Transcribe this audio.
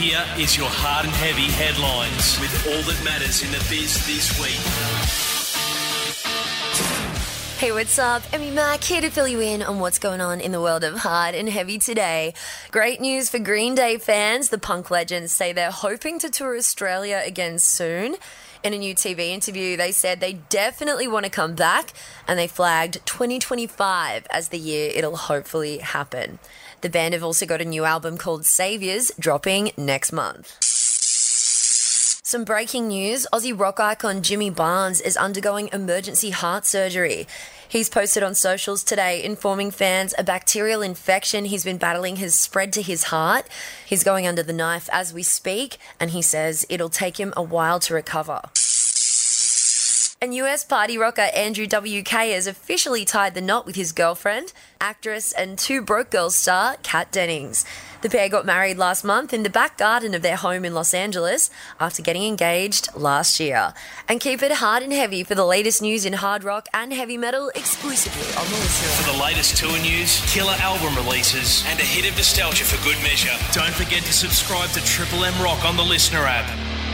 Here is your hard and heavy headlines with all that matters in the biz this week. Hey, what's up? Emmy Mack here to fill you in on what's going on in the world of hard and heavy today. Great news for Green Day fans. The punk legends say they're hoping to tour Australia again soon. In a new TV interview, they said they definitely want to come back, and they flagged 2025 as the year it'll hopefully happen. The band have also got a new album called Saviors dropping next month. Some breaking news, Aussie rock icon Jimmy Barnes is undergoing emergency heart surgery. He's posted on socials today informing fans a bacterial infection he's been battling has spread to his heart. He's going under the knife as we speak, and he says it'll take him a while to recover. And US party rocker Andrew W.K. has officially tied the knot with his girlfriend, actress and Two Broke Girls star Kat Dennings. The pair got married last month in the back garden of their home in Los Angeles after getting engaged last year. And keep it hard and heavy for the latest news in hard rock and heavy metal exclusively on The Listener. For the latest tour news, killer album releases and a hit of nostalgia for good measure, don't forget to subscribe to Triple M Rock on The Listener app.